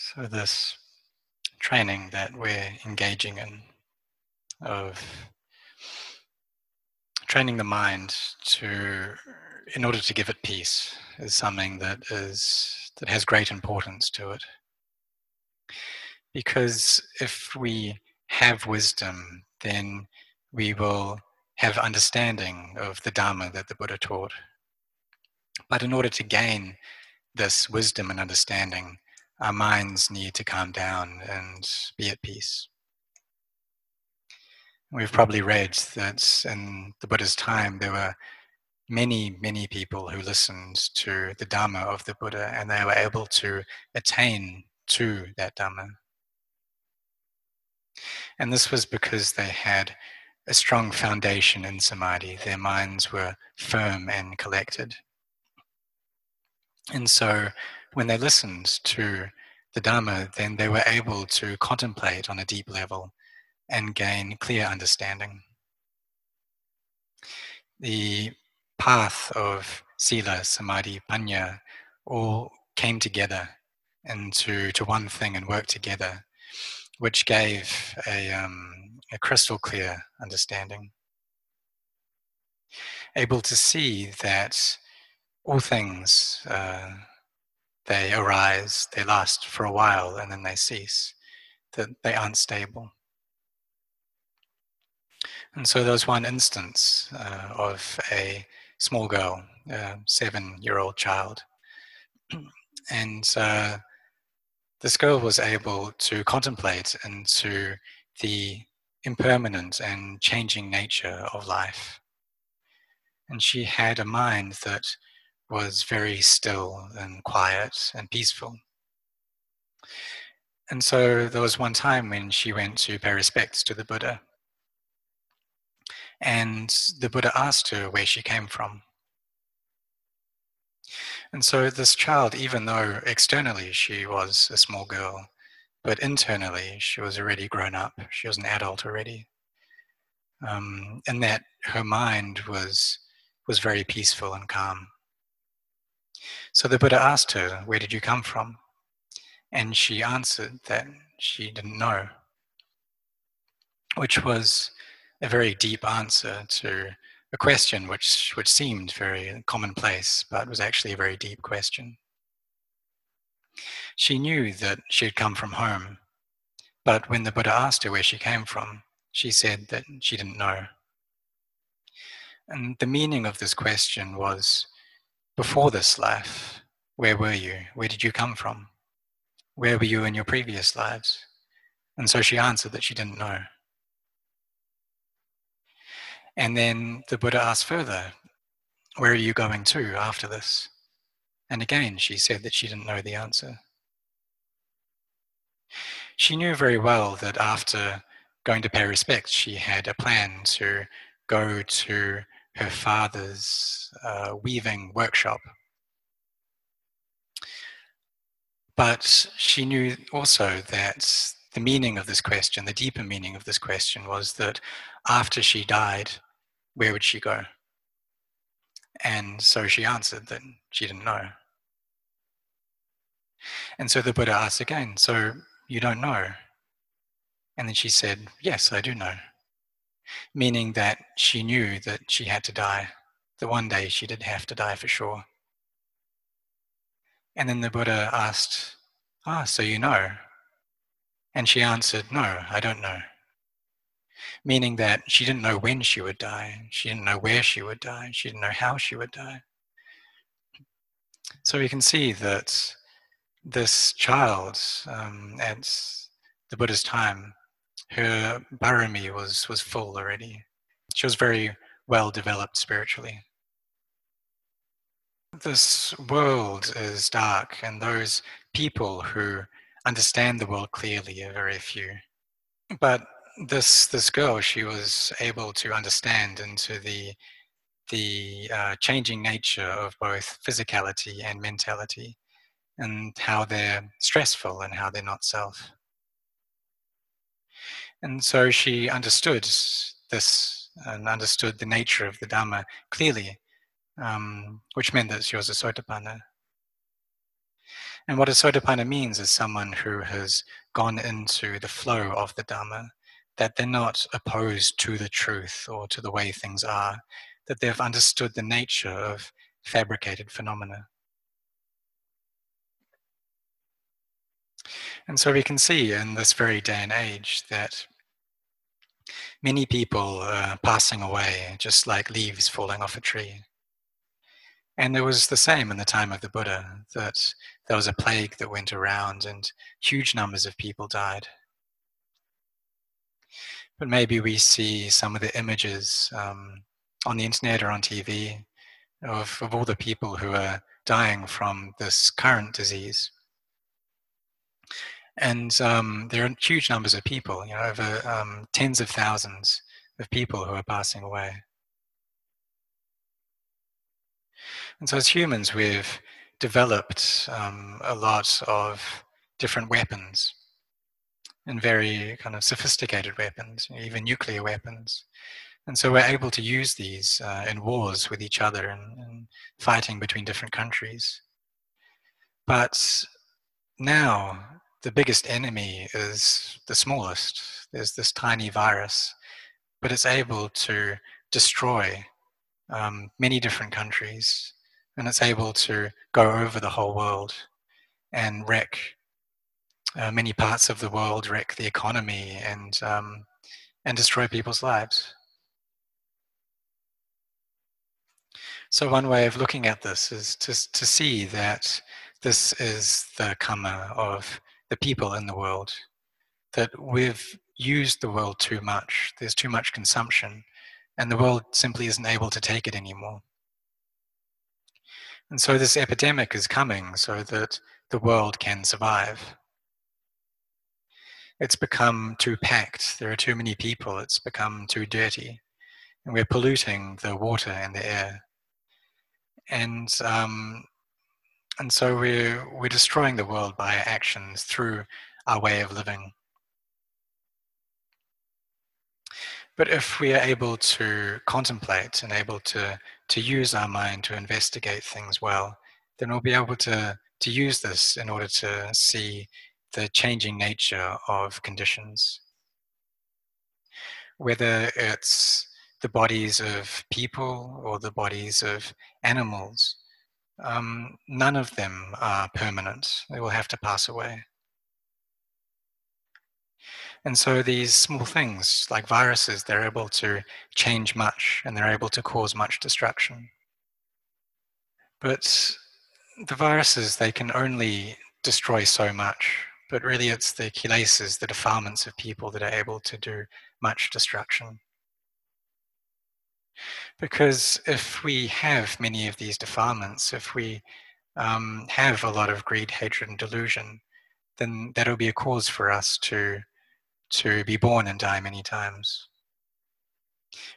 So this training that we're engaging in of training the mind to, in order to give it peace, is something that has great importance to it. Because if we have wisdom, then we will have understanding of the Dhamma that the Buddha taught. But in order to gain this wisdom and understanding, our minds need to calm down and be at peace. We've probably read that in the Buddha's time, there were many, many people who listened to the Dhamma of the Buddha, and they were able to attain to that Dhamma. And this was because they had a strong foundation in samadhi. Their minds were firm and collected. And so when they listened to the Dhamma, then they were able to contemplate on a deep level and gain clear understanding. The path of sila, samadhi, panya all came together into one thing and worked together, which gave a crystal clear understanding. Able to see that all things, they arise, they last for a while and then they cease, that they aren't stable. And so there was one instance of a small girl, a 7-year-old child, and this girl was able to contemplate into the impermanent and changing nature of life. And she had a mind that was very still and quiet and peaceful. And so there was one time when she went to pay respects to the Buddha. And the Buddha asked her where she came from. And so this child, even though externally she was a small girl, but internally she was already grown up, she was an adult already, and that her mind was very peaceful and calm. So the Buddha asked her, "Where did you come from?" And she answered that she didn't know, which was a very deep answer to a question which seemed very commonplace, but was actually a very deep question. She knew that she had come from home, but when the Buddha asked her where she came from, she said that she didn't know. And the meaning of this question was, before this life, where were you? Where did you come from? Where were you in your previous lives? And so she answered that she didn't know. And then the Buddha asked further, "Where are you going to after this?" And again, she said that she didn't know the answer. She knew very well that after going to pay respects, she had a plan to go to her father's weaving workshop. But she knew also that the meaning of this question, the deeper meaning of this question, was that after she died, where would she go? And so she answered that she didn't know. And so the Buddha asked again, "So you don't know?" And then she said, "Yes, I do know." Meaning that she knew that she had to die, that one day she did have to die for sure. And then the Buddha asked, "So you know?" And she answered, "No, I don't know." Meaning that she didn't know when she would die, she didn't know where she would die, she didn't know how she would die. So we can see that this child at the Buddha's time, her barami was full already. She was very well developed spiritually. This world is dark, and those people who understand the world clearly are very few. But this girl, she was able to understand into the changing nature of both physicality and mentality, and how they're stressful and how they're not self. And so she understood this and understood the nature of the Dhamma clearly, which meant that she was a Sotapanna. And what a Sotapanna means is someone who has gone into the flow of the Dhamma, that they're not opposed to the truth or to the way things are, that they've understood the nature of fabricated phenomena. And so we can see in this very day and age that many people are passing away just like leaves falling off a tree. And it was the same in the time of the Buddha, that there was a plague that went around and huge numbers of people died. But maybe we see some of the images on the internet or on TV of all the people who are dying from this current disease. And there are huge numbers of people, you know, over tens of thousands of people who are passing away. And so as humans, we've developed a lot of different weapons, and very kind of sophisticated weapons, even nuclear weapons. And so we're able to use these in wars with each other and fighting between different countries. But now, the biggest enemy is the smallest. There's this tiny virus, but it's able to destroy many different countries, and it's able to go over the whole world and wreck many parts of the world, wreck the economy, and destroy people's lives. So one way of looking at this is to see that this is the karma of the people in the world, that we've used the world too much. There's too much consumption, and the world simply isn't able to take it anymore. And so this epidemic is coming so that the world can survive. It's become too packed. There are too many people. It's become too dirty. And we're polluting the water and the air. And so we're destroying the world by our actions through our way of living. But if we are able to contemplate and able to use our mind to investigate things well, then we'll be able to use this in order to see the changing nature of conditions. Whether it's the bodies of people or the bodies of animals, none of them are permanent. They will have to pass away. And so these small things, like viruses, they're able to change much, and they're able to cause much destruction. But the viruses, they can only destroy so much, but really it's the kilesas, the defilements of people, that are able to do much destruction. Because if we have many of these defilements, if we have a lot of greed, hatred, and delusion, then that'll be a cause for us to be born and die many times.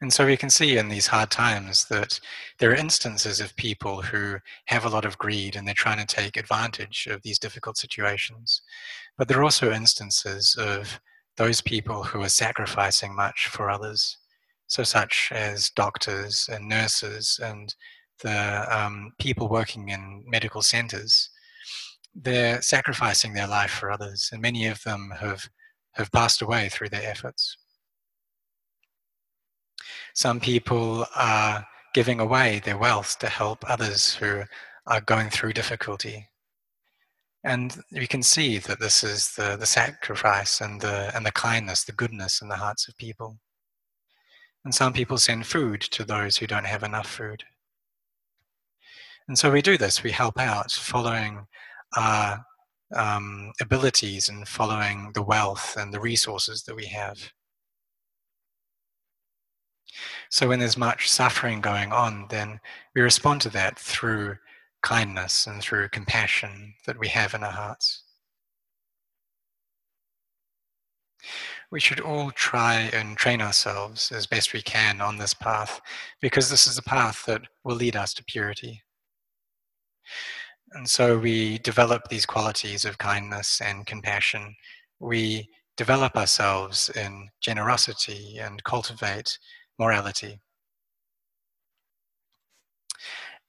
And so we can see in these hard times that there are instances of people who have a lot of greed and they're trying to take advantage of these difficult situations. But there are also instances of those people who are sacrificing much for others. So such as doctors and nurses and the people working in medical centers. They're sacrificing their life for others, and many of them have passed away through their efforts. Some people are giving away their wealth to help others who are going through difficulty. And you can see that this is the sacrifice and the kindness, the goodness in the hearts of people. And some people send food to those who don't have enough food. And so we do this, we help out, following our abilities and following the wealth and the resources that we have. So when there's much suffering going on, then we respond to that through kindness and through compassion that we have in our hearts. We should all try and train ourselves as best we can on this path, because this is a path that will lead us to purity. And so we develop these qualities of kindness and compassion. We develop ourselves in generosity and cultivate morality.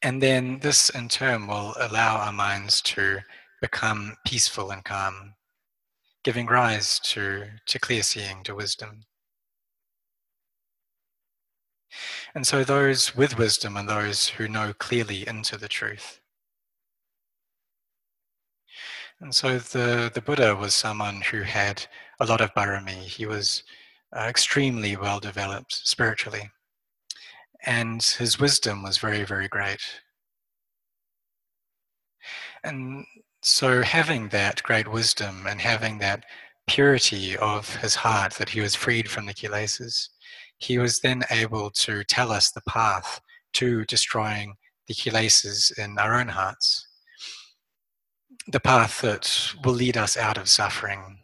And then this in turn will allow our minds to become peaceful and calm, giving rise to clear seeing, to wisdom. And so those with wisdom and those who know clearly into the truth. And so the Buddha was someone who had a lot of barami. He was extremely well developed spiritually. And his wisdom was very, very great. And so having that great wisdom and having that purity of his heart, that he was freed from the kilesas, he was then able to tell us the path to destroying the kilesas in our own hearts, the path that will lead us out of suffering.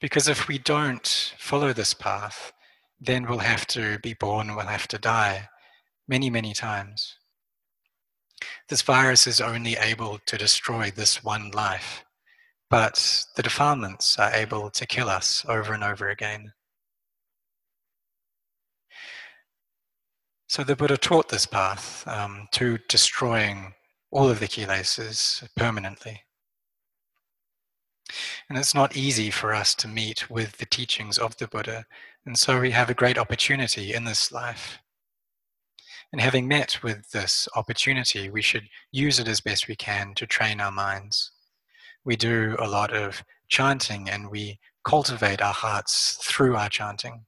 Because if we don't follow this path, then we'll have to be born, we'll have to die many, many times. This virus is only able to destroy this one life, but the defilements are able to kill us over and over again. So the Buddha taught this path to destroying all of the kilesas permanently. And it's not easy for us to meet with the teachings of the Buddha, and so we have a great opportunity in this life. And having met with this opportunity, we should use it as best we can to train our minds. We do a lot of chanting and we cultivate our hearts through our chanting.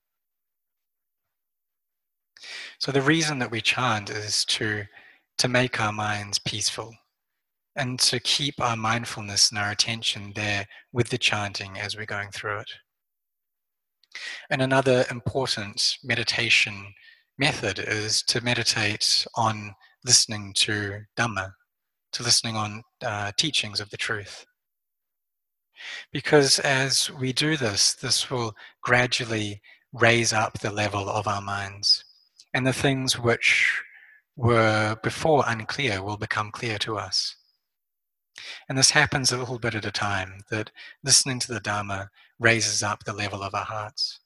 So the reason that we chant is to make our minds peaceful and to keep our mindfulness and our attention there with the chanting as we're going through it. And another important meditation method is to meditate on listening to Dhamma, to listening on teachings of the truth. Because as we do this, this will gradually raise up the level of our minds, and the things which were before unclear will become clear to us. And this happens a little bit at a time, that listening to the Dhamma raises up the level of our hearts.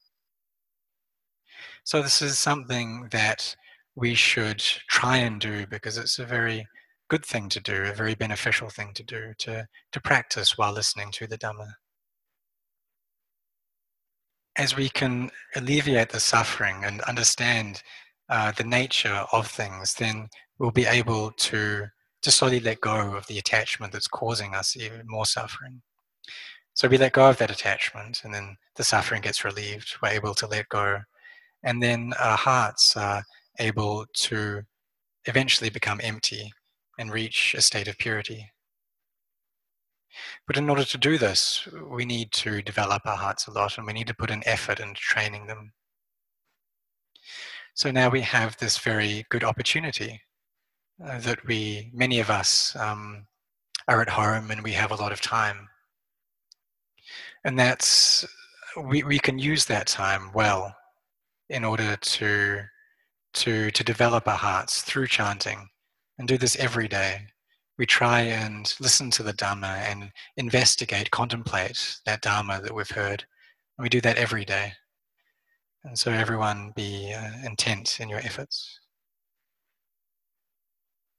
So this is something that we should try and do, because it's a very good thing to do, a very beneficial thing to do, to practice while listening to the Dhamma. As we can alleviate the suffering and understand the nature of things, then we'll be able to slowly let go of the attachment that's causing us even more suffering. So we let go of that attachment, and then the suffering gets relieved. We're able to let go. And then our hearts are able to eventually become empty and reach a state of purity. But in order to do this, we need to develop our hearts a lot, and we need to put an effort into training them. So now we have this very good opportunity that many of us are at home and we have a lot of time. And we can use that time well in order to develop our hearts through chanting, and do this every day. We try and listen to the Dhamma and investigate, contemplate that Dhamma that we've heard. And we do that every day. And so everyone be intent in your efforts.